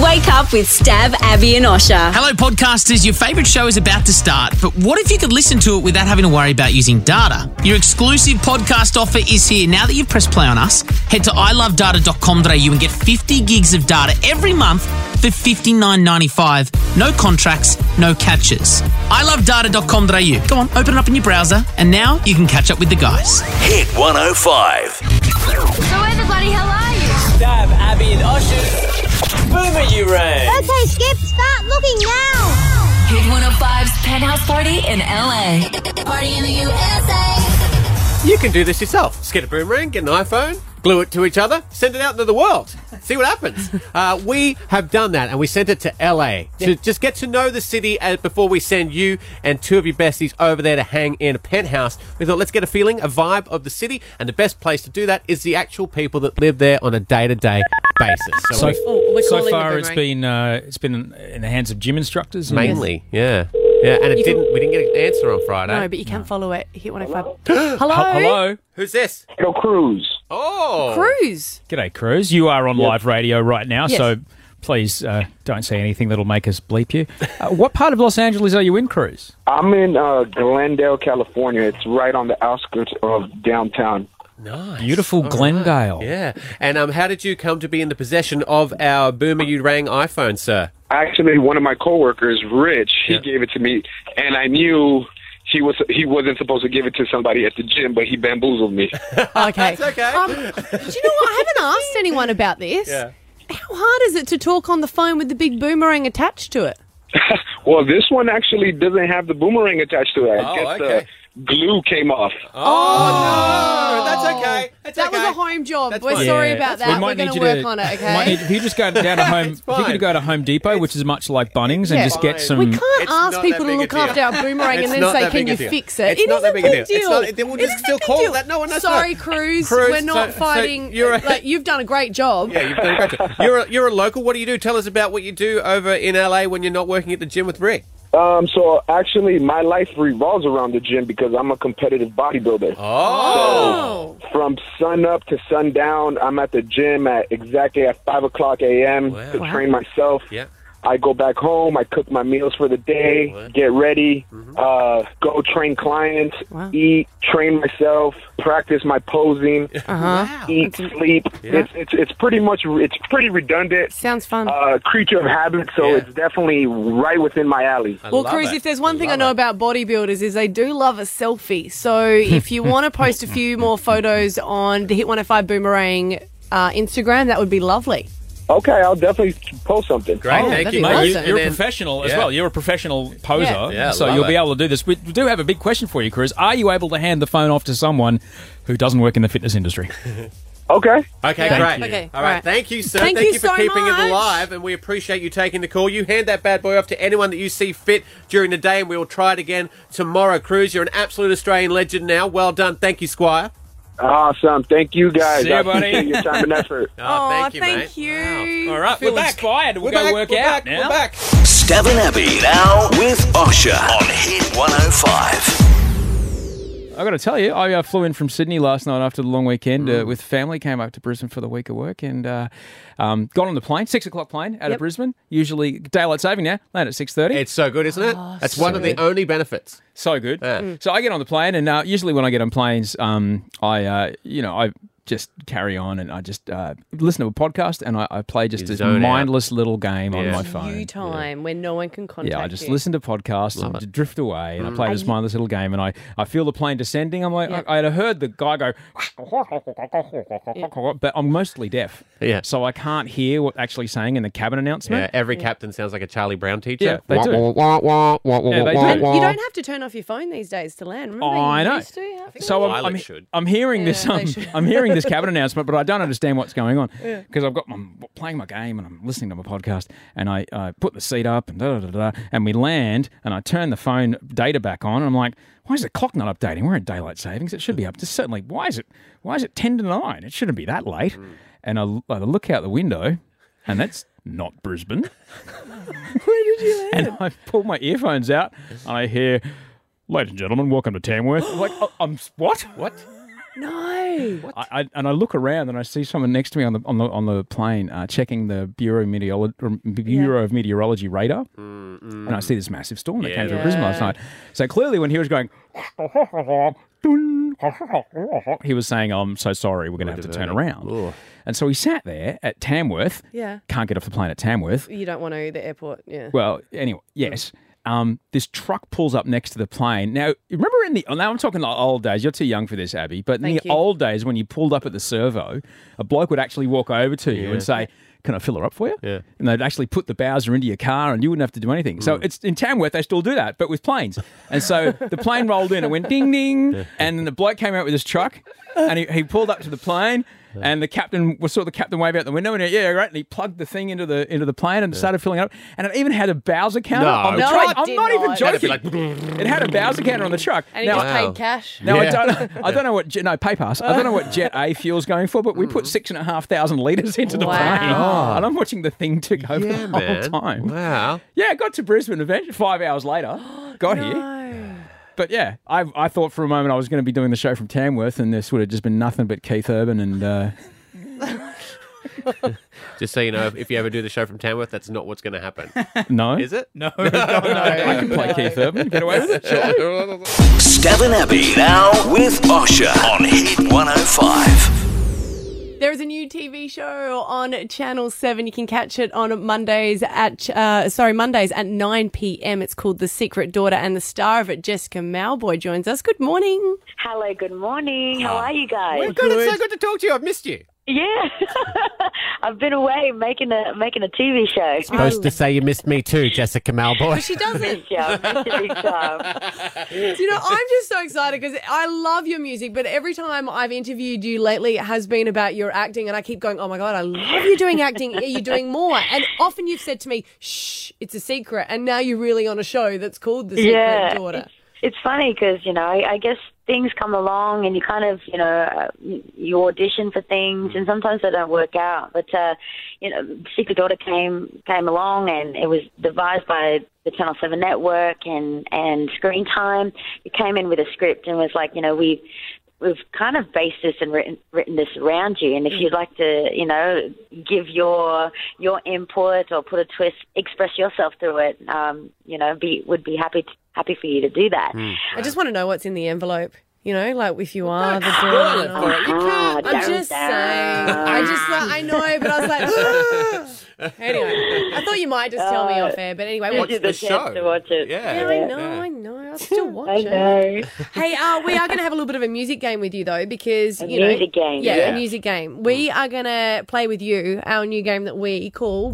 Wake up with Stav, Abby and Osher. Hello, podcasters. Your favourite show is about to start, but what if you could listen to it without having to worry about using data? Your exclusive podcast offer is here. Now that you've pressed play on us, head to ilovedata.com.au and get 50 gigs of data every month for $59.95. No contracts, no catches. ilovedata.com.au. Go on, open it up in your browser, and now you can catch up with the guys. Hit 105. So where the bloody hell are you? Stav, Abby and Osher. Boomer, you rang. Okay, Skip, start looking now. Hit 105's penthouse party in LA. Party in the USA. You can do this yourself. Just get a boomerang, get an iPhone, glue it to each other, send it out into the world. See what happens. We have done that, and we sent it to LA to just get to know the city before we send you and two of your besties over there to hang in a penthouse. We thought, let's get a feeling, a vibe of the city, and the best place to do that is the actual people that live there on a day-to-day basis. So far, it's been in the hands of gym instructors mainly. Yeah, and we didn't get an answer on Friday. No, but you can follow it. Hit 105. Hello. Who's this? Hello, Cruz. Oh, Cruz. G'day, Cruz. You are on live radio right now, so please don't say anything that'll make us bleep you. What part of Los Angeles are you in, Cruz? I'm in Glendale, California. It's right on the outskirts of downtown. Nice. Beautiful Glendale. Right. Yeah. And how did you come to be in the possession of our Boomer You Rang iPhone, sir? Actually, one of my coworkers, Rich, he gave it to me, and I knew he wasn't supposed to give it to somebody at the gym, but he bamboozled me. Okay. That's okay. Do you know what? I haven't asked anyone about this. Yeah. How hard is it to talk on the phone with the big boomerang attached to it? Well, this one actually doesn't have the boomerang attached to it. I guess glue came off. Oh, no. That's okay. That was a home job. We're sorry about that. We're going to work on it, okay? If you just go down to Home... If you could go to Home Depot, which is much like Bunnings, and just get some... We can't ask people to look after our boomerang and then say, can you fix it? It's not that big a deal. We'll just still call that. No one knows. Sorry, Cruz. We're not fighting. You've done a great job. Yeah, you've done a great job. You're a local. What do you do? Tell us about what you do over in LA when you're not working at the gym with Rick. So actually, my life revolves around the gym because I'm a competitive bodybuilder. Oh! So from sun up to sundown, I'm at the gym exactly at 5:00 a.m. Wow. to train myself. Yeah. I go back home. I cook my meals for the day. Wow. Get ready. Mm-hmm. Go train clients. Wow. Eat. Train myself. Practice my posing. Uh-huh. Eat. Sleep. Yeah. It's pretty redundant. Sounds fun. Creature of habit, so it's definitely right within my alley. Well, Cruz, if there's one thing I know about bodybuilders is they do love a selfie. So if you want to post a few more photos on the Hit 105 Boomerang Instagram, that would be lovely. Okay, I'll definitely post something. Great, thank you. Mate, you're a professional as well. You're a professional poser, so you'll be able to do this. We do have a big question for you, Cruz. Are you able to hand the phone off to someone who doesn't work in the fitness industry? Okay. Okay, yeah, great. Okay. All right. Thank you, sir. Thank you for so keeping it alive, and we appreciate you taking the call. You hand that bad boy off to anyone that you see fit during the day, and we will try it again tomorrow. Cruz, you're an absolute Australian legend now. Well done. Thank you, Squire. Awesome. Thank you, guys. See you, buddy. I appreciate your time and effort. Thank you, mate. Wow. All right, we're back. Inspired. We're back. Stav and Abby now with Osher on Hit 105. I've got to tell you, I flew in from Sydney last night after the long weekend with family, came up to Brisbane for the week of work and got on the plane, 6 o'clock plane out of Brisbane. Usually daylight saving now, land at 6:30. It's so good, isn't it? That's so one of the only benefits. So good. Yeah. So I get on the plane, and usually when I get on planes, I just carry on and I just listen to a podcast, and I play just this mindless little game on my phone. You time when no one can contact you. Yeah, I just listen to podcasts and drift away, and I play this mindless little game, and I feel the plane descending. I'm like, I'd have heard the guy go, but I'm mostly deaf. Yeah. So I can't hear what actually saying in the cabin announcement. Yeah, every captain sounds like a Charlie Brown teacher. Yeah, they do. And you don't have to turn off your phone these days to land. Remember you used to? I think so. I'm hearing this. I'm hearing this cabin announcement, but I don't understand what's going on because I'm playing my game and I'm listening to my podcast, and I put the seat up and and we land, and I turn the phone data back on, and I'm like, why is the clock not updating? We're in daylight savings; it should be up to certainly. Why is it 8:50? It shouldn't be that late. And I look out the window, and that's not Brisbane. Where did you land? And I pull my earphones out, and I hear, "Ladies and gentlemen, welcome to Tamworth." I'm like, what? No. What? I look around and I see someone next to me on the plane checking the Bureau of Meteorology radar, and I see this massive storm that came through Brisbane last night. So clearly, when he was going, he was saying, "I'm so sorry, we're going to have to turn around." Ugh. And so he sat there at Tamworth. Yeah, can't get off the plane at Tamworth. You don't want to the airport. Yeah. Well, anyway, yes. This truck pulls up next to the plane. Now, remember now I'm talking like old days. You're too young for this, Abby. But in the old days, when you pulled up at the servo, a bloke would actually walk over to you and say, "Can I fill her up for you?" Yeah. And they'd actually put the Bowser into your car and you wouldn't have to do anything. So it's in Tamworth, they still do that, but with planes. And so the plane rolled in and went ding, ding. Yeah. And then the bloke came out with his truck and he pulled up to the plane and the captain wave out the window and and he plugged the thing into the plane and started filling it up. And it even had a Bowser counter on the truck. I'm not even joking. It had a Bowser counter on the truck. And he just paid cash. Now I don't know what pay pass. I don't know what Jet A fuel's going for, but we put 6,500 litres into the plane. Oh. And I'm watching the thing tick over the whole time. Wow. Yeah, I got to Brisbane eventually 5 hours later. Got here. But yeah, I thought for a moment I was going to be doing the show from Tamworth and this would have just been nothing but Keith Urban and... Just so you know, if you ever do the show from Tamworth, that's not what's going to happen. No. Is it? No. I can play Keith Urban. Get away with it. Stav and Abby now with Osher on Hit 105. There is a new TV show on Channel 7. You can catch it on Mondays at 9 p.m. It's called The Secret Daughter, and the star of it, Jessica Mauboy, joins us. Good morning. Hello, good morning. How are you guys? We're good. It's so good to talk to you. I've missed you. Yeah. I've been away making a TV show. You're supposed to say you missed me too, Jessica Mauboy. But she doesn't. Yeah, I missed you big time. You know, I'm just so excited because I love your music, but every time I've interviewed you lately it has been about your acting and I keep going, "Oh my God, I love you doing acting. Are you doing more?" And often you've said to me, "Shh, it's a secret." And now you're really on a show that's called The Secret Daughter. It's funny because, you know, I guess things come along and you kind of, you know, you audition for things and sometimes they don't work out. But, you know, Secret Daughter came along and it was devised by the Channel 7 network and Screen Time. It came in with a script and was like, you know, we've kind of based this and written this around you. And if you'd like to, you know, give your input or put a twist, express yourself through it, you know, would be happy for you to do that. I just want to know what's in the envelope. You know, like if you are the daughter. I'm just saying. I know, but I was like, anyway, I thought you might just tell me off air. But anyway, watch the show. To watch it. Yeah, I know. I'll still watch it. Hey, we are going to have a little bit of a music game with you, though, because, you know. Yeah, a music game. We are going to play with you our new game that we call...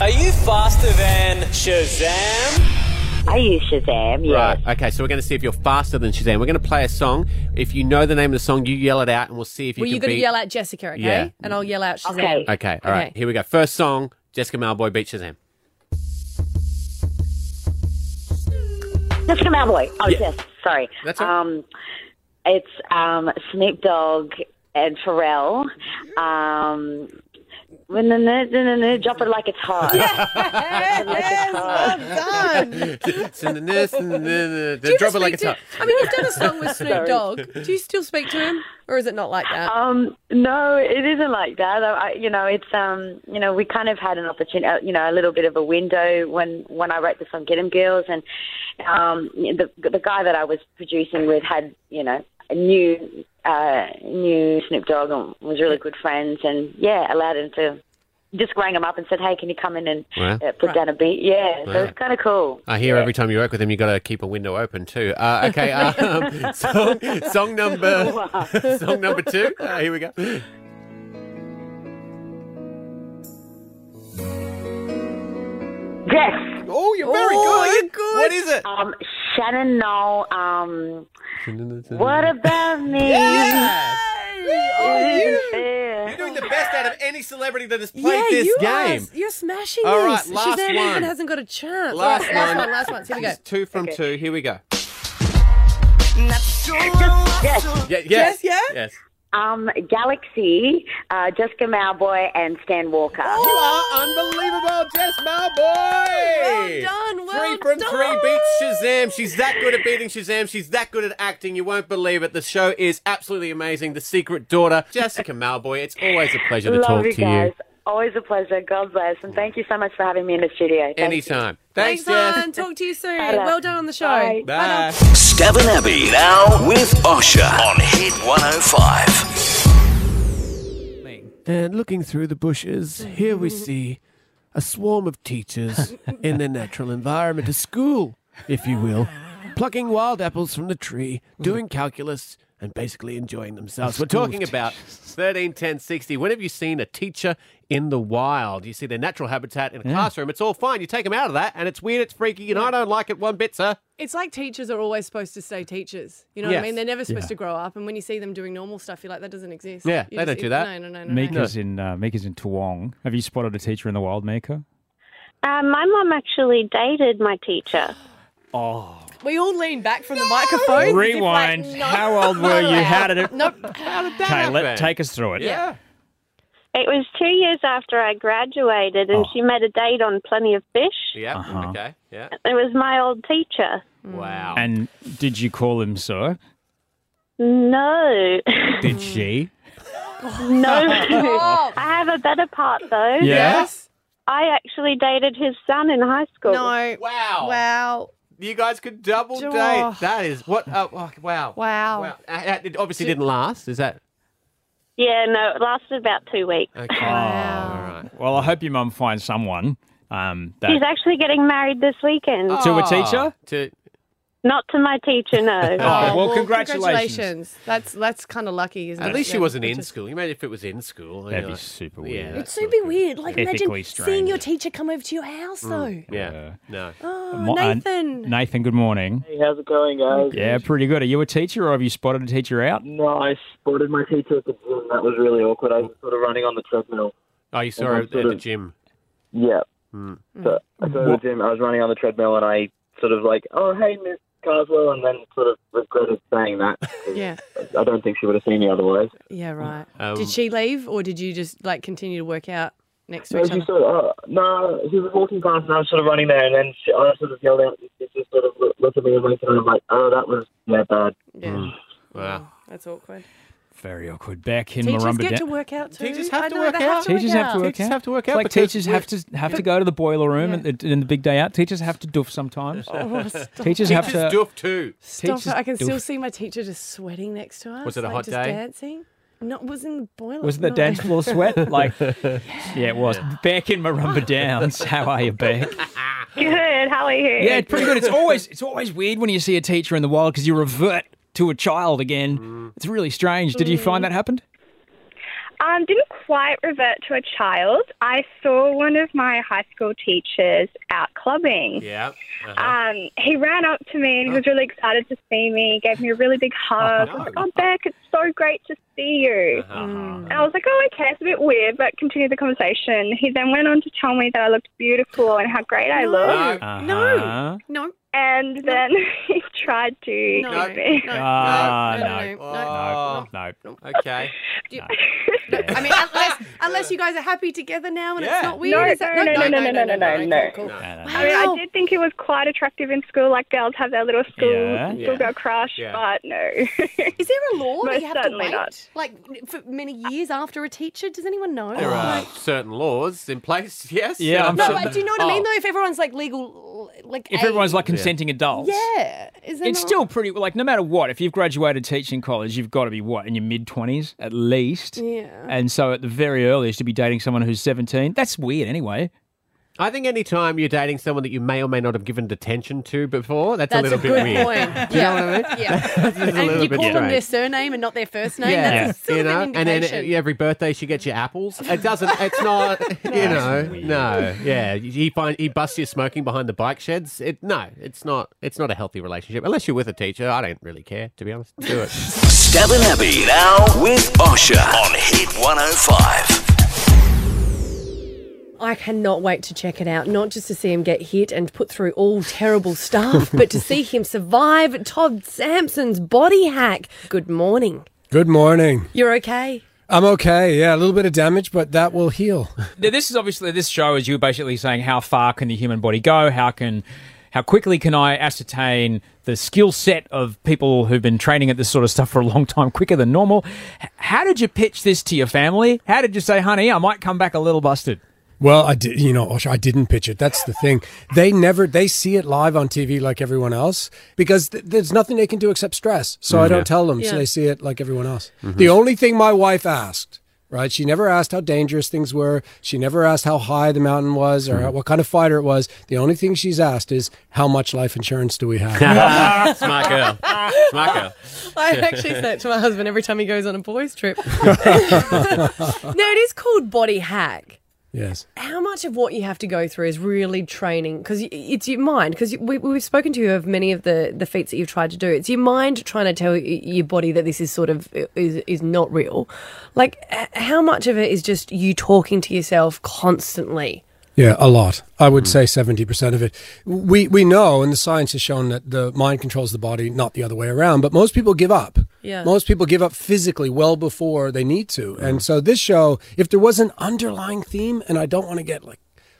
Are you faster than Shazam? I use Shazam, yeah. Right, okay, so we're going to see if you're faster than Shazam. We're going to play a song. If you know the name of the song, you yell it out and we'll see if you can beat... Well, you're going to yell out Jessica, okay? Yeah. And I'll yell out Shazam. Okay, all right, here we go. First song, Jessica Mauboy, beat Shazam. Jessica Mauboy. Oh, yes, sorry. That's all. It's Snoop Dogg and Pharrell. Drop it like it's hot. Drop it like it's hot. I mean, you've done a song with Snoop Dogg. Do you still speak to him, or is it not like that? No, it isn't like that. It's we kind of had an opportunity, a little bit of a window when I wrote the song Get Em Girls, and the guy that I was producing with had, you know, knew Snoop Dogg and was really good friends, and allowed him to just rang him up and said, "Hey, can you come in and put down a beat?" Yeah, so it's kind of cool. I hear every time you work with him, you got to keep a window open too. Okay, song number two. Here we go. Yes. Oh, you're very good. You're good. What is it? Shannon Noel, What About Me? Yeah. You're doing the best out of any celebrity that has played this game. You're smashing this. All right, last one. She even hasn't got a chance. Last one. Here we go. Two from two. Here we go. Yes. Galaxy, Jessica Mauboy and Stan Walker. You are unbelievable. out Jess Mauboy. Well done, well done. 3 from 3 beats Shazam. She's that good at beating Shazam. She's that good at acting. You won't believe it. The show is absolutely amazing. The Secret Daughter, Jessica Mauboy. It's always a pleasure to talk to you guys. Always a pleasure. God bless. And thank you so much for having me in the studio. Anytime. Thanks, Jess. Talk to you soon. Well done on the show. Bye. Bye. Stav and Abby now with Osher on Hit 105. And looking through the bushes, here we see a swarm of teachers in their natural environment, a school, if you will, plucking wild apples from the tree, doing calculus, and basically enjoying themselves. We're talking about 13, 10, 60. When have you seen a teacher in the wild? You see their natural habitat in a classroom. It's all fine. You take them out of that, and it's weird, it's freaky, and I don't like it one bit, sir. It's like teachers are always supposed to stay teachers. You know what I mean? They're never supposed to grow up, and when you see them doing normal stuff, you're like, that doesn't exist. Yeah, they don't do that. No. Mika's in Toowong. Have you spotted a teacher in the wild, Mika? My mum actually dated my teacher. Oh. We all lean back from the microphone. Rewind. Like, how old were you? How did that happen? Take us through it. Yeah. It was 2 years after I graduated, and she made a date on Plenty of Fish. Yeah. Okay. Yeah. It was my old teacher. Wow. And did you call him sir? No. Did she? No. I have a better part though. Yes. I actually dated his son in high school. No. Wow. Wow. You guys could double date. That is what. Wow. It obviously didn't last. Is that? Yeah, no, it lasted about 2 weeks. Okay. Wow. All right. Well, I hope your mum finds someone. She's actually getting married this weekend. Oh. To a teacher? Not to my teacher, no. Well, congratulations. That's kind of lucky, isn't it? At least she wasn't in school. You mean if it was in school. That'd be super weird. It'd super be weird. Like, imagine seeing your teacher come over to your house, though. Yeah. No. Oh, Nathan. Nathan, good morning. Hey, how's it going, guys? Yeah, pretty good. Are you a teacher or have you spotted a teacher out? No, I spotted my teacher at the gym. That was really awkward. I was sort of running on the treadmill. Oh, you saw her at the gym? Yeah. So I saw her at the gym. I was running on the treadmill and I sort of like, oh, hey, Miss Carswell, and then sort of regretted saying that. Yeah, I don't think she would have seen me otherwise. Yeah, right. Did she leave, or did you just like continue to work out next to each other? She was walking past, and I was sort of running there, and then I sort of yelled out, and she just sort of looked at me and I'm like, oh, that was bad. Yeah. Wow, that's awkward. Very awkward. Back in Marumba. Teachers get to work out too. Teachers have to work out. Teachers have to work out. Teachers have to work out. Like teachers have to go to the boiler room in the big day out. Teachers have to doof sometimes. Teachers have to doof too. Stop it. I can still see my teacher just sweating next to us. Was it a hot day? Just dancing. Was in the boiler. Was it the dance floor sweat? Like, yeah, it was. Back in Marumba Downs. How are you, Beck? Good. How are you? Yeah, pretty good. It's always weird when you see a teacher in the wild because you revert to a child again. It's really strange. Did you find that happened? Didn't quite revert to a child. I saw one of my high school teachers out clubbing. Yeah. He ran up to me and he was really excited to see me. He gave me a really big hug. I was like, oh, Beck, it's so great to see you. And I was like, oh, okay, it's a bit weird, but continued the conversation. He then went on to tell me that I looked beautiful and how great I looked. No. And then he tried to hit me. No. Okay. I mean, unless you guys are happy together now and it's not weird. No. I mean, I did think he was quite attractive in school. Like, girls have their little schoolgirl crush, but no. Is there a law that you have to wait, like, for many years after a teacher? Does anyone know? There are certain laws in place, yes. Yeah. No, but do you know what I mean, though? If everyone's, like, legal, like... If everyone's, like, consenting adults. Yeah. It's still pretty... Like, no matter what, if you've graduated teaching college, you've got to be, in your mid-20s at least? Yeah. And so at the very earliest, to be dating someone who's 17, that's weird anyway. I think any time you're dating someone that you may or may not have given attention to before, that's a little bit weird. That's a good point. Yeah. You know what I mean? Yeah. And you call them their surname and not their first name. Yeah. That's a an indication. And then every birthday she gets you apples. It doesn't, it's not, no. Yeah. He busts you smoking behind the bike sheds. It's not a healthy relationship. Unless you're with a teacher, I don't really care, to be honest. Do it. Stav and Abby now with Osher on Hit 105. I cannot wait to check it out, not just to see him get hit and put through all terrible stuff, but to see him survive Todd Sampson's Body Hack. Good morning. Good morning. You're okay? I'm okay, yeah, a little bit of damage, but that will heal. Now, this is obviously, this show is you basically saying how far can the human body go, how quickly can I ascertain the skill set of people who've been training at this sort of stuff for a long time quicker than normal. How did you pitch this to your family? How did you say, honey, I might come back a little busted? Well, I did, you know, Osher, I didn't pitch it. That's the thing. They see it live on TV like everyone else because there's nothing they can do except stress. So I don't tell them. Yeah. So they see it like everyone else. Mm-hmm. The only thing my wife asked, right? She never asked how dangerous things were. She never asked how high the mountain was or what kind of fighter it was. The only thing she's asked is how much life insurance do we have? Smart girl. Smart girl. I actually say that to my husband every time he goes on a boys' trip. No, it is called Body Hack. Yes. How much of what you have to go through is really training? Because it's your mind. Because we've spoken to you of many of the feats that you've tried to do. It's your mind trying to tell your body that this is sort of is not real. Like, how much of it is just you talking to yourself constantly? Yeah, a lot. I would say 70% of it. We know, and the science has shown that the mind controls the body, not the other way around, but most people give up. Yeah. Most people give up physically well before they need to. And so this show, if there was an underlying theme, and I don't want to get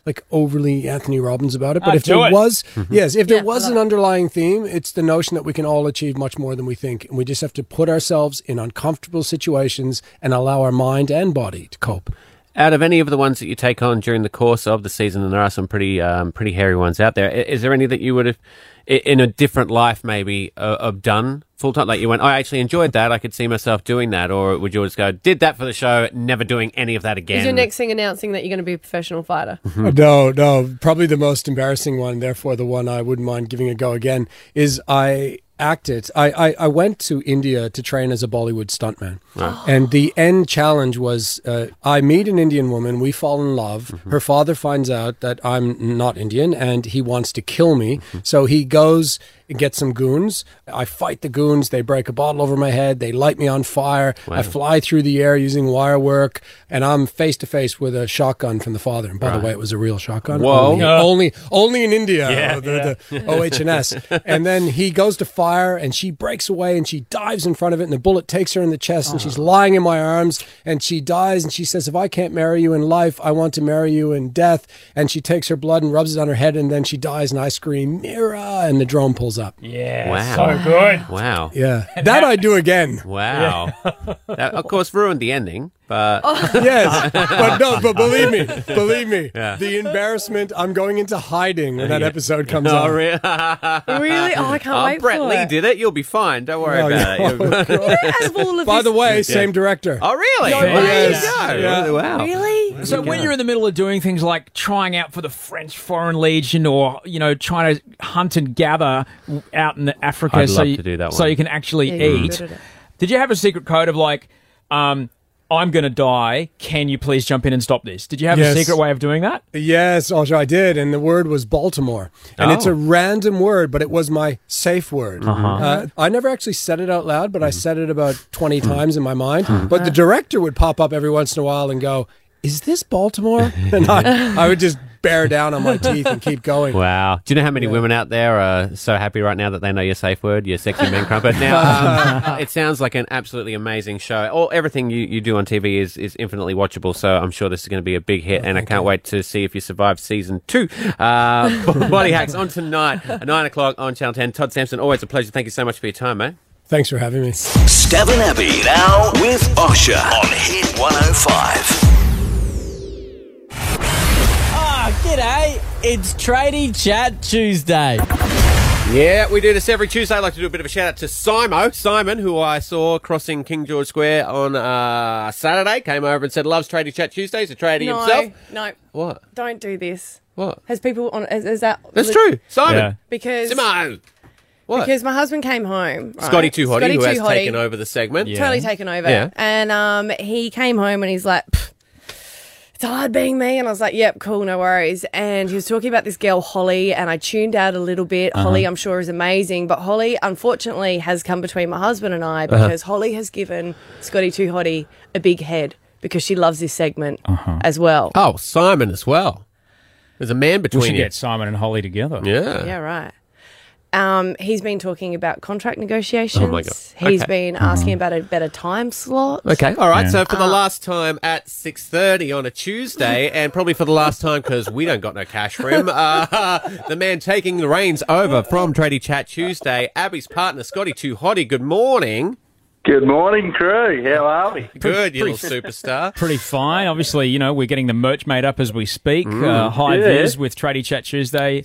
like overly Anthony Robbins about it, but if there was, if there was an underlying theme, it's the notion that we can all achieve much more than we think. And we just have to put ourselves in uncomfortable situations and allow our mind and body to cope. Out of any of the ones that you take on during the course of the season, and there are some pretty hairy ones out there, is there any that you would have, in a different life maybe, have done full-time? Like you went, I actually enjoyed that, I could see myself doing that, or would you just go, did that for the show, never doing any of that again? Is your next thing announcing that you're going to be a professional fighter? No. Probably the most embarrassing one, therefore the one I wouldn't mind giving a go again, is I... acted. I went to India to train as a Bollywood stuntman. Wow. And the end challenge was I meet an Indian woman, we fall in love. Mm-hmm. Her father finds out that I'm not Indian and he wants to kill me. Mm-hmm. So he goes and gets some goons. I fight the goons. They break a bottle over my head. They light me on fire. Wow. I fly through the air using wire work and I'm face to face with a shotgun from the father. And by the way, it was a real shotgun. Whoa. Only in India. Yeah, the OH&S. And then he goes to fire and she breaks away and she dives in front of it and the bullet takes her in the chest and she's lying in my arms and she dies and she says, if I can't marry you in life, I want to marry you in death. And she takes her blood and rubs it on her head and then she dies and I scream, Mira, and the drone pulls up. Yeah, wow. So good. Wow. Yeah, that I do again. Wow. Yeah. That, of course, ruined the ending. But yes, but believe me, the embarrassment. I'm going into hiding when that episode comes on. Really? I can't wait Brett for Lee it. Brett Lee did it. You'll be fine. Don't worry about it. By the way, same director. Oh, really? There you go. Yeah. Wow. Really? So when you're in the middle of doing things like trying out for the French Foreign Legion, or trying to hunt and gather out in Africa, so you can actually eat. Did you have a secret code of like? I'm going to die. Can you please jump in and stop this? Did you have a secret way of doing that? Yes, Osher, I did. And the word was Baltimore. And it's a random word, but it was my safe word. Uh-huh. I never actually said it out loud, but I said it about 20 times in my mind. But the director would pop up every once in a while and go, is this Baltimore? And I would just bear down on my teeth and keep going. Wow. Do you know how many women out there are so happy right now that they know your safe word, your sexy man crumpet? Now, it sounds like an absolutely amazing show. Everything you do on TV is infinitely watchable, so I'm sure this is going to be a big hit, and I can't wait to see if you survive season 2. Body Hacks on tonight at 9 o'clock on Channel 10. Todd Sampson, always a pleasure. Thank you so much for your time, mate. Thanks for having me. Stav and Abby now with Osher on Hit 105. G'day, it's Tradie Chat Tuesday. Yeah, we do this every Tuesday. I'd like to do a bit of a shout-out to Simon, who I saw crossing King George Square on Saturday, came over and said loves Tradie Chat Tuesdays, so Tradie himself. No, what? Don't do this. What? Has people on... Is that... That's true, Simon. Yeah. Because... Simon! What? Because my husband came home. Right? Scotty Too Hotty, who has taken over the segment. Yeah. Totally taken over. Yeah. And he came home and he's like... It's hard being me, and I was like, yep, cool, no worries. And he was talking about this girl Holly, and I tuned out a little bit. Uh-huh. Holly, I'm sure, is amazing, but Holly unfortunately has come between my husband and I because Holly has given Scotty Too Hotty a big head because she loves this segment as well. Oh, Simon as well. There's a man between you. We should get Simon and Holly together. Yeah, right. He's been talking about contract negotiations. Oh, my God. He's been asking about a better time slot. Okay. All right. Yeah. So, for the last time at 6:30 on a Tuesday, and probably for the last time because we don't got no cash for him, the man taking the reins over from Tradie Chat Tuesday, Abby's partner, Scotty Too Hotty. Good morning. Good morning, crew. How are we? Good, you little superstar. Pretty fine. Obviously, you know, we're getting the merch made up as we speak. High viz with Tradie Chat Tuesday.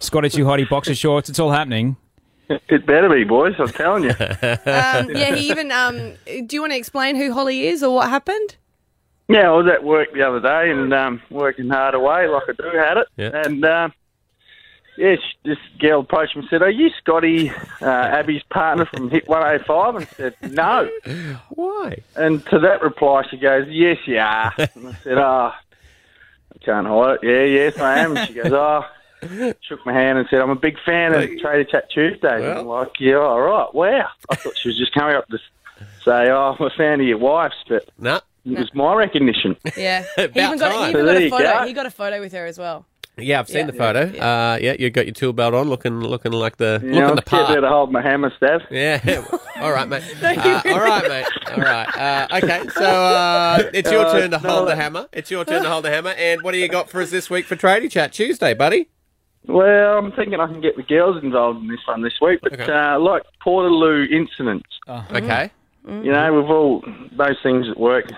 Scotty Too Hotty boxer shorts. It's all happening. It better be, boys. I'm telling you. Yeah, he even... do you want to explain who Holly is or what happened? Yeah, I was at work the other day and working hard away like I do had it. Yeah. And, yeah, this girl approached me and said, "Are you Scotty, Abby's partner from Hit 105? And I said, "No." Why? And to that reply, she goes, "Yes, you are." And I said, "Oh, I can't hide it. Yeah, yes, I am." And she goes, "Oh." Shook my hand and said, "I'm a big fan of Tradie Chat Tuesday." Well, I'm like, "Yeah, all right, wow." I thought she was just coming up to say, "Oh, I'm a fan of your wife's," but it was my recognition. Yeah. He got a photo with her as well. Yeah, I've seen the photo. Yeah. You got your tool belt on, looking like the looking the part. I better hold my hammer, Stav. Yeah. All right, mate. All right, mate. All right. Okay, so it's your turn to hold the hammer. It's your turn to hold the hammer. And what do you got for us this week for Tradie Chat Tuesday, buddy? Well, I'm thinking I can get the girls involved in this one this week, but like Portaloo incidents. Oh. Okay. You know, with all those things at work,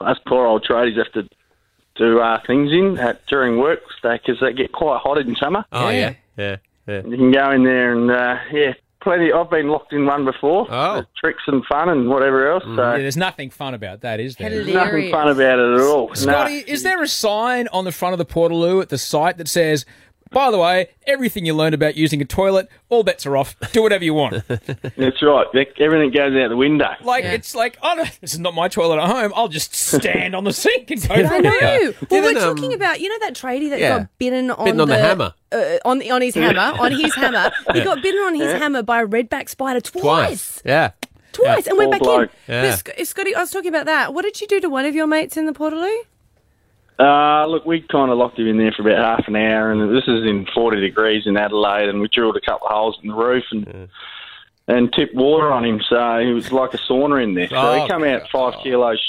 us poor old tradies have to do things during work because they get quite hot in summer. Oh, yeah. You can go in there and, plenty. I've been locked in one before. Oh. Tricks and fun and whatever else. So. Yeah, there's nothing fun about that, is there? Hilarious. There's nothing fun about it at all. Scotty, is there a sign on the front of the Portaloo at the site that says... "By the way, everything you learned about using a toilet, all bets are off. Do whatever you want." That's right. Everything goes out the window. Like it's like, "Oh, no, this is not my toilet at home. I'll just stand on the sink and go." I know. Well, we're talking about, you know, that tradie that got bitten on the hammer. On his hammer. He got bitten on his hammer by a redback spider twice. Twice, and went back in. Yeah. But Scotty, I was talking about that. What did you do to one of your mates in the Portaloo? Look, we kind of locked him in there for about half an hour, and this is in 40 degrees in Adelaide, and we drilled a couple of holes in the roof and tipped water on him, so he was like a sauna in there. So he came out 5 kilos,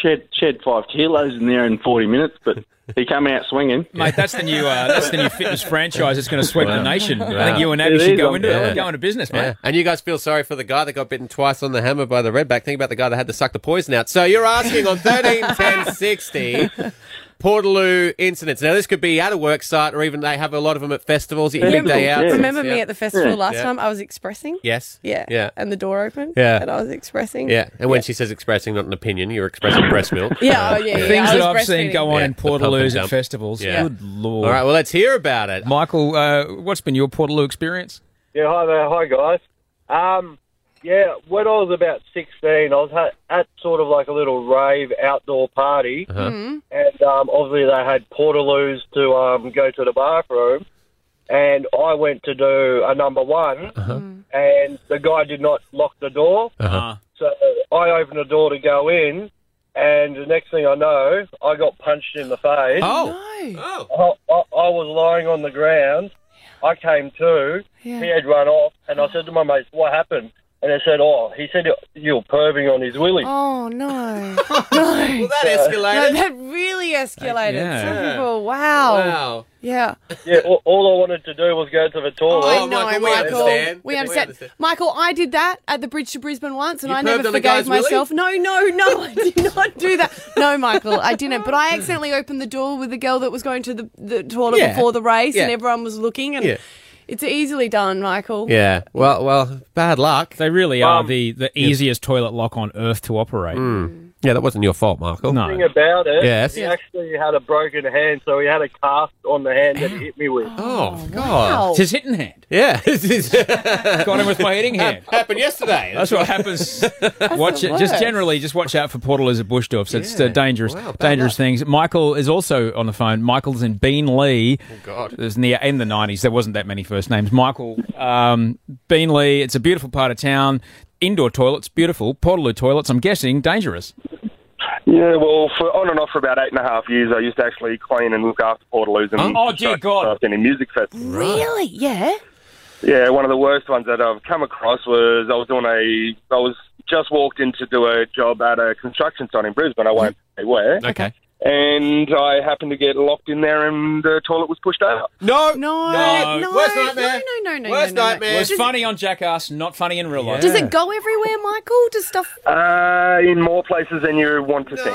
shed 5 kilos in there in 40 minutes, but he came out swinging. Mate, that's the new fitness franchise that's going to sweep the nation. Wow. I think you and Abby should go into business, mate. Yeah. And you guys feel sorry for the guy that got bitten twice on the hammer by the redback. Think about the guy that had to suck the poison out. So you're asking on 131060 Portaloo incidents. Now, this could be at a work site, or even they have a lot of them at festivals. You big day out. Remember me at the festival last time? I was expressing. Yes. Yeah. And the door opened. Yeah. And I was expressing. Yeah. And when she says expressing, not an opinion, you're expressing breast milk. Things that I've seen go on in Portaloos at festivals. Yeah. Good Lord. All right. Well, let's hear about it. Michael, what's been your Portaloo experience? Yeah. Hi there. Hi, guys. When I was about 16, I was at sort of like a little rave outdoor party, and obviously they had Portaloos to go to the bathroom, and I went to do a number one, and the guy did not lock the door, so I opened the door to go in, and the next thing I know, I got punched in the face. I was lying on the ground, I came to, he had run off, and I said to my mates, "What happened?" And I said, he said, "You're perving on his willy." Oh, no. Well, that escalated. No, that really escalated. Some people, wow. Yeah. Yeah, all I wanted to do was go to the toilet. Oh, no, Michael, we understand. Michael, I did that at the Bridge to Brisbane once, and I never forgave myself. Willy? No, I did not do that. No, Michael, I didn't. But I accidentally opened the door with the girl that was going to the toilet before the race, and everyone was looking, and... Yeah. It's easily done, Michael. Yeah. Well, bad luck. They really are the easiest toilet lock on earth to operate. Mm. Yeah, that wasn't your fault, Michael. No. The thing about it, he actually had a broken hand, so he had a cast on the hand that he hit me with. Oh, God. Wow. It's his hitting hand. Yeah. Got him with my hitting hand. Happened yesterday. That's what happens. Just watch out for portaloos at Bushdorf's. Yeah. It's dangerous things. Michael is also on the phone. Michael's in Beenleigh. Oh, God. It was in the 90s. There wasn't that many first names. Michael, Beenleigh, it's a beautiful part of town. Indoor toilets, beautiful. Portaloo toilets, I'm guessing, dangerous. Yeah, well, for on and off for about 8.5 years, I used to actually clean and look after Portaloos and dear God, in music festivals. Really? Yeah. Yeah, one of the worst ones that I've come across was I was just walked in to do a job at a construction site in Brisbane. I won't say where. Okay. And I happened to get locked in there, and the toilet was pushed out. No. Worst nightmare. No. Worst nightmare. Well, it was funny on Jackass, not funny in real life. Does it go everywhere, Michael? Does stuff... in more places than you want to think.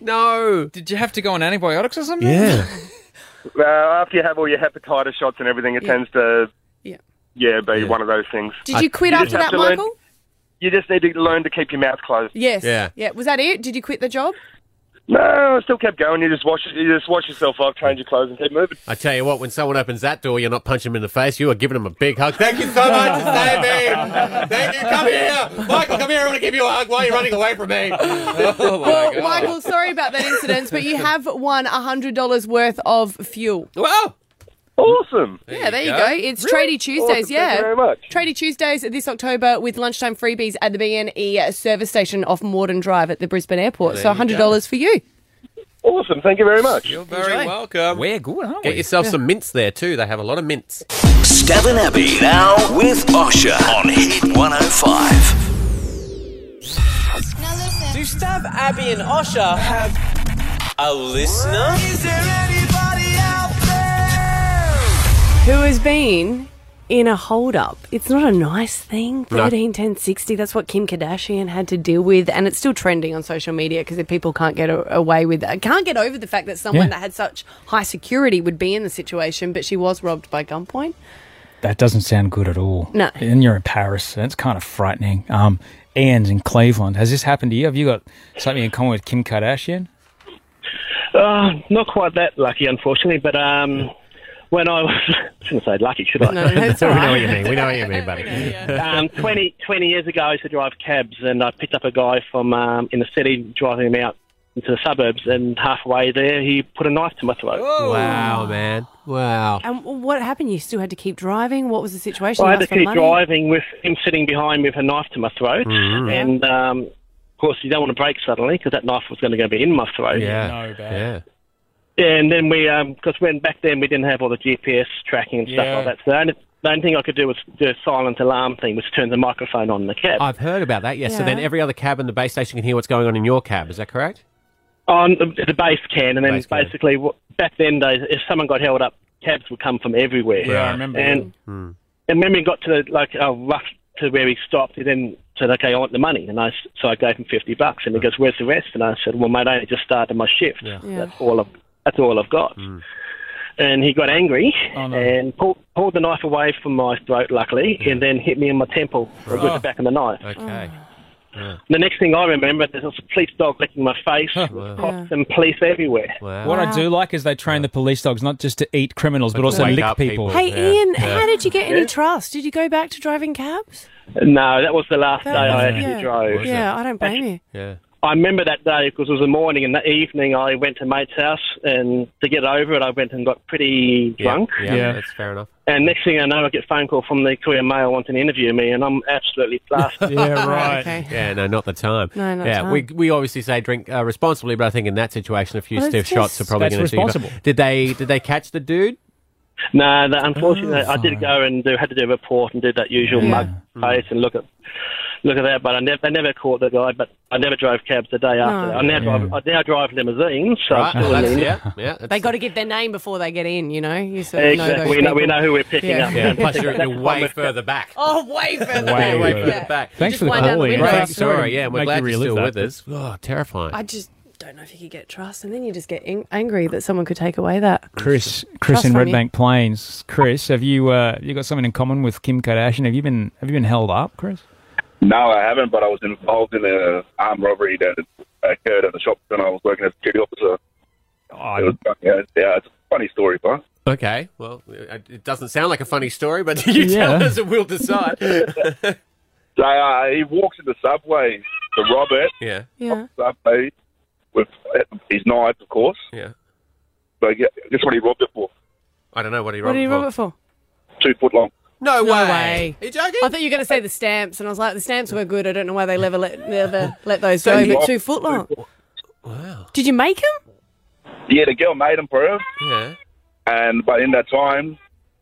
No. Did you have to go on antibiotics or something? Yeah. After you have all your hepatitis shots and everything, it tends to be one of those things. Did you quit after that, Michael? You just need to learn to keep your mouth closed. Yes. Yeah. Was that it? Did you quit the job? No, I still kept going. You just wash yourself off, change your clothes, and keep moving. I tell you what, when someone opens that door, you're not punching them in the face. You are giving them a big hug. Thank you so much, Stav. Thank you. Come here. Michael, come here. I want to give you a hug while you're running away from me. Oh, my God. Michael, sorry about that incident, but you have won $100 worth of fuel. Wow. Awesome. There you go. It's really? Tradie Tuesdays, awesome. Thank you very much. Tradie Tuesdays this October with lunchtime freebies at the BNE service station off Morden Drive at the Brisbane airport. There so $100 for you. Awesome. Thank you very much. You're very welcome. We're good, aren't we? Get yourself some mints there too. They have a lot of mints. Stav and Abby now with Osher on Hit 105. Now listen. Do Stav, Abby and Osher have a listener? Is there anybody who has been in a hold-up? It's not a nice thing. 13, 10, 60, that's what Kim Kardashian had to deal with, and it's still trending on social media because people can't get away with it. Can't get over the fact that someone that had such high security would be in the situation, but she was robbed by gunpoint. That doesn't sound good at all. No. And you're in Paris. That's kind of frightening. Ian's in Cleveland. Has this happened to you? Have you got something in common with Kim Kardashian? Not quite that lucky, unfortunately, but... when I was... I shouldn't say lucky, should I? No, that's all right. We know what you mean. We know what you mean, buddy. 20 years ago, I used to drive cabs, and I picked up a guy from in the city, driving him out into the suburbs, and halfway there, he put a knife to my throat. Whoa. Wow, man. Wow. And what happened? You still had to keep driving? What was the situation? Well, I had to keep driving with him sitting behind me with a knife to my throat, and, of course, you don't want to brake suddenly, because that knife was going to be in my throat. Yeah. No bad. Yeah. Yeah, and then we, because when back then we didn't have all the GPS tracking and stuff like that, so the only thing I could do was do a silent alarm thing, which turns the microphone on in the cab. I've heard about that, yes. Yeah. So then every other cab in the base station can hear what's going on in your cab, is that correct? The base can, and then basically back then, if someone got held up, cabs would come from everywhere. Yeah, I remember. And when we got to to where he stopped, he then said, okay, I want the money. And so I gave him $50, and he goes, where's the rest? And I said, well, mate, I only just started my shift. Yeah. Yeah. That's all I've got. Mm. And he got angry and pulled the knife away from my throat, luckily, and then hit me in my temple with the back of the knife. Okay. Yeah. The next thing I remember, there's a police dog licking my face, cops and police everywhere. Wow. What I do like is they train the police dogs not just to eat criminals, but also lick people. Hey, Ian, how did you get any trust? Did you go back to driving cabs? No, that was the last day I actually drove. Yeah, I don't blame you. Yeah. I remember that day because it was the morning, and that evening I went to mate's house, and to get over it I went and got pretty drunk. Yeah, that's fair enough. And next thing I know, I get a phone call from the Courier Mail wanting to interview me, and I'm absolutely blasted. Yeah, right. Okay. Yeah, no, not the time. No, not the time. We obviously say drink responsibly, but I think in that situation a few stiff shots are probably going to do responsible. Did they catch the dude? No, unfortunately I did go and had to do a report and did that usual mug face and look at that, but they never caught the guy. But I never drove cabs the day after. I now drive limousines. So they got to give their name before they get in. You know, you sort of exactly. We know who we're picking up. Yeah. Plus, you're way further back. Oh, way further back. Way further back. Thanks for the call. Right. Sorry, we're glad you're still with us. Oh, terrifying. I just don't know if you could get trust, and then you just get angry that someone could take away that. Chris in Redbank Plains. Chris, have you got something in common with Kim Kardashian? Have you been held up, Chris? No, I haven't, but I was involved in an armed robbery that occurred at the shop when I was working as a security officer. It's a funny story, but... Okay, well, it doesn't sound like a funny story, but you tell us and we'll decide. So he walks in the Subway to rob it. Yeah. Subway with his knife, of course. Yeah. But guess what he robbed it for? I don't know what he robbed it for. What did he rob it for? 2 foot long. No way. Are you joking? I thought you were going to say the stamps, and I was like, the stamps were good. I don't know why they never let those go, but 2 foot long. Wow. Did you make them? Yeah, the girl made them for her. Yeah. But in that time,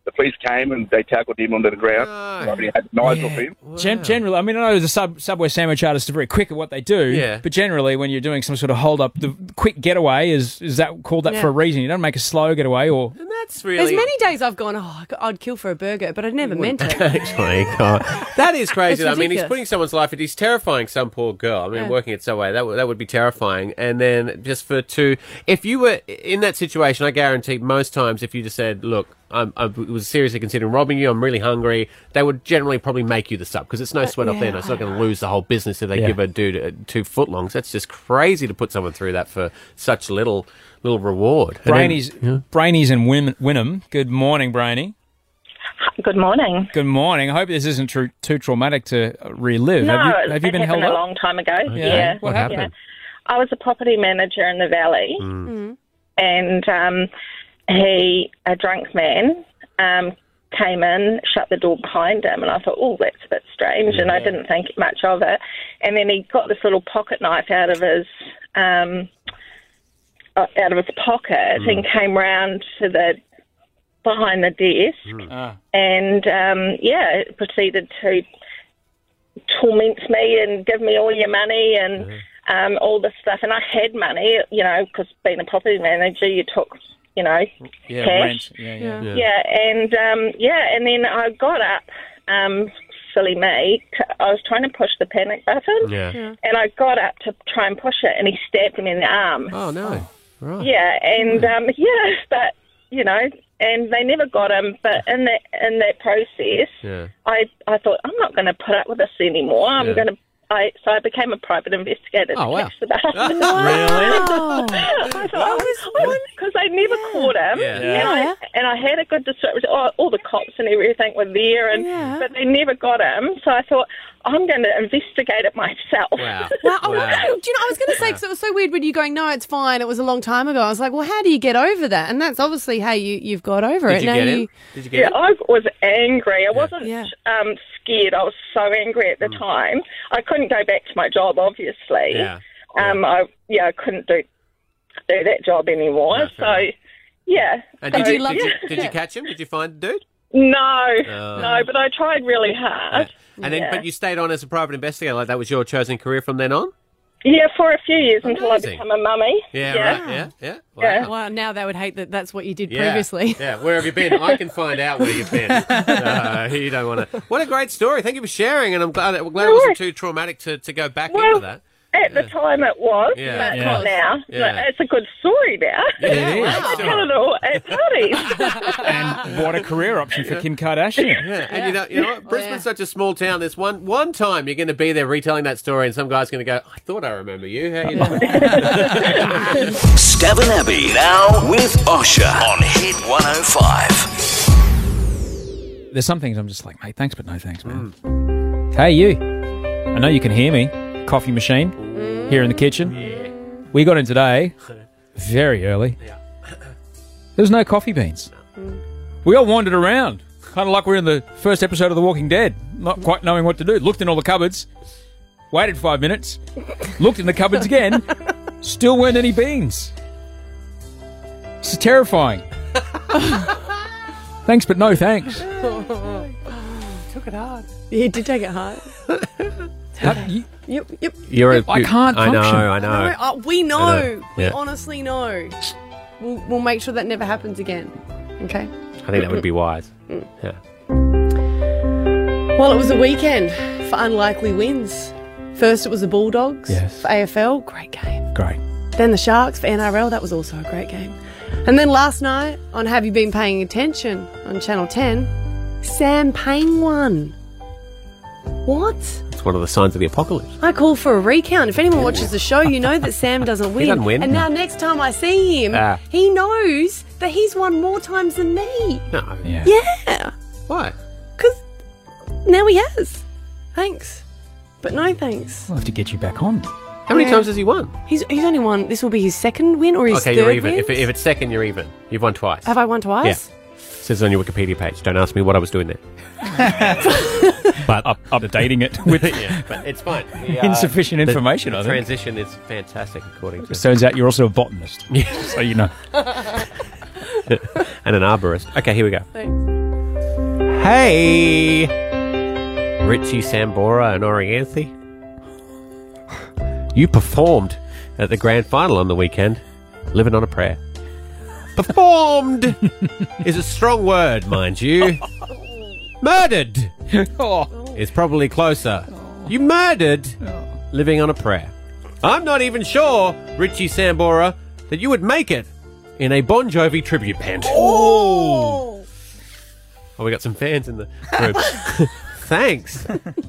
The police came and they tackled him onto the ground. Nobody had knives off him. Wow. Generally, I mean, I know the Subway sandwich artists are very quick at what they do, but generally when you're doing some sort of hold-up, the quick getaway is that called that for a reason. You don't make a slow getaway or... And that's really... There's many days I've gone, I'd kill for a burger, but I'd never meant it. Actually, God. That is crazy. I mean, he's putting someone's life at... He's terrifying some poor girl. I mean, working at Subway, that would be terrifying. And then just for two... If you were in that situation, I guarantee most times if you just said, look, I was seriously considering robbing you, I'm really hungry, they would generally probably make you the sub because it's no sweat off there. It's not going to lose the whole business if they give a dude 2 footlongs. That's just crazy to put someone through that for such little reward. Brainy's in Wynnum. Good morning, Brainy. Good morning. Good morning. I hope this isn't too traumatic to relive. No, have you been held up? It happened a long time ago. Okay. Yeah. What happened? Yeah. I was a property manager in the Valley and... a drunk man, came in, shut the door behind him, and I thought, oh, that's a bit strange, and I didn't think much of it. And then he got this little pocket knife out of his pocket and came round to behind the desk and, proceeded to torment me and give me all your money and all this stuff. And I had money, you know, because being a property manager, you took... You know, cash. And then I got up, silly me. I was trying to push the panic button, and I got up to try and push it, and he stabbed me in the arm. Oh no! Right. Yeah, and but you know, and they never got him. But in that process, I thought I'm not going to put up with this anymore. I'm going to. So I became a private investigator. Oh, wow. Really? Because I never caught him. Yeah. Yeah. And I had a good description. All the cops and everything were there, but they never got him. So I thought, I'm going to investigate it myself. Wow. Do you know, I was going to say, because it was so weird when you going, no, it's fine, it was a long time ago. I was like, well, how do you get over that? And that's obviously how you've got over it. Did you get him? I was angry. I wasn't scared. I was so angry at the time. I couldn't go back to my job, obviously. Yeah. I couldn't do that job anymore. No, so, yeah. And so, did you catch him? Did you find the dude? No, but I tried really hard. Yeah. And then, but you stayed on as a private investigator. Like that was your chosen career from then on. Yeah, for a few years until I became a mummy. Yeah. Wow. Well, now they would hate that. That's what you did previously. Yeah, where have you been? I can find out where you've been. You don't want to. What a great story! Thank you for sharing, and I'm glad it wasn't too traumatic to go back into that. At the time it was, but not now. Yeah. It's a good story now. It's all at parties. And what a career option for Kim Kardashian. And you know what? Brisbane's such a small town. There's one time you're going to be there retelling that story and some guy's going to go, I thought I remember you. How you doing? Stav and Abby now with Osher on Hit 105. There's some things I'm just like, mate, thanks but no thanks, man. Hey, you. I know you can hear me. Coffee machine here in the kitchen. Yeah. We got in today very early. Yeah. There was no coffee beans. We all wandered around, kind of like we're in the first episode of The Walking Dead, not quite knowing what to do. Looked in all the cupboards, waited 5 minutes, looked in the cupboards again, still weren't any beans. This is terrifying. Thanks, but no thanks. Took it hard. Yeah, he did take it hard. Yep. I can't function. I know. We know. We honestly know. We'll make sure that never happens again. Okay? I think that would be wise. Yeah. Well, it was a weekend for unlikely wins. First, it was the Bulldogs for AFL. Great game. Great. Then the Sharks for NRL. That was also a great game. And then last night on Have You Been Paying Attention on Channel 10, Sam Payne won. What? It's one of the signs of the apocalypse. I call for a recount. If anyone watches the show, you know that Sam doesn't win. He doesn't win. And now next time I see him, he knows that he's won more times than me. No. Yeah. Yeah. Why? Because now he has. Thanks. But no thanks. We'll have to get you back on. How many times has he won? He's only won. This will be his second win or his third win? Okay, you're even. If it's second, you're even. You've won twice. Have I won twice? Yeah. It says on your Wikipedia page. Don't ask me what I was doing there. But updating it with but it's fine. Insufficient information. The transition is fantastic, according to. So turns out you're also a botanist, so you know, and an arborist. Okay, here we go. Thanks. Hey! Richie Sambora and Orianthi, you performed at the grand final on the weekend, living on a prayer. Performed is a strong word, mind you. Murdered is probably closer. You murdered living on a prayer. I'm not even sure, Richie Sambora, that you would make it in a Bon Jovi tribute band. Oh, we got some fans in the group. Thanks.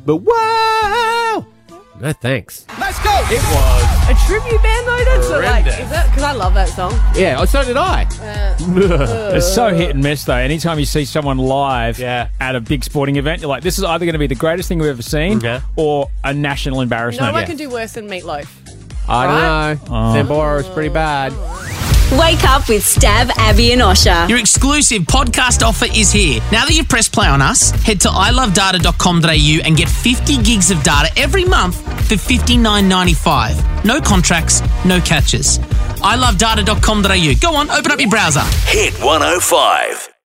But wow! No thanks. Let's go! It was a tribute band though, that's like, is it? Because I love that song. Yeah, so did I. It's so hit and miss though. Anytime you see someone live at a big sporting event, you're like, this is either going to be the greatest thing we've ever seen or a national embarrassment. No one can do worse than Meatloaf. I don't know. Sambora is pretty bad. Wake up with Stav, Abby and Osher. Your exclusive podcast offer is here. Now that you've pressed play on us, head to ilovedata.com.au and get 50 gigs of data every month for $59.95. No contracts, no catches. ilovedata.com.au. Go on, open up your browser. Hit 105.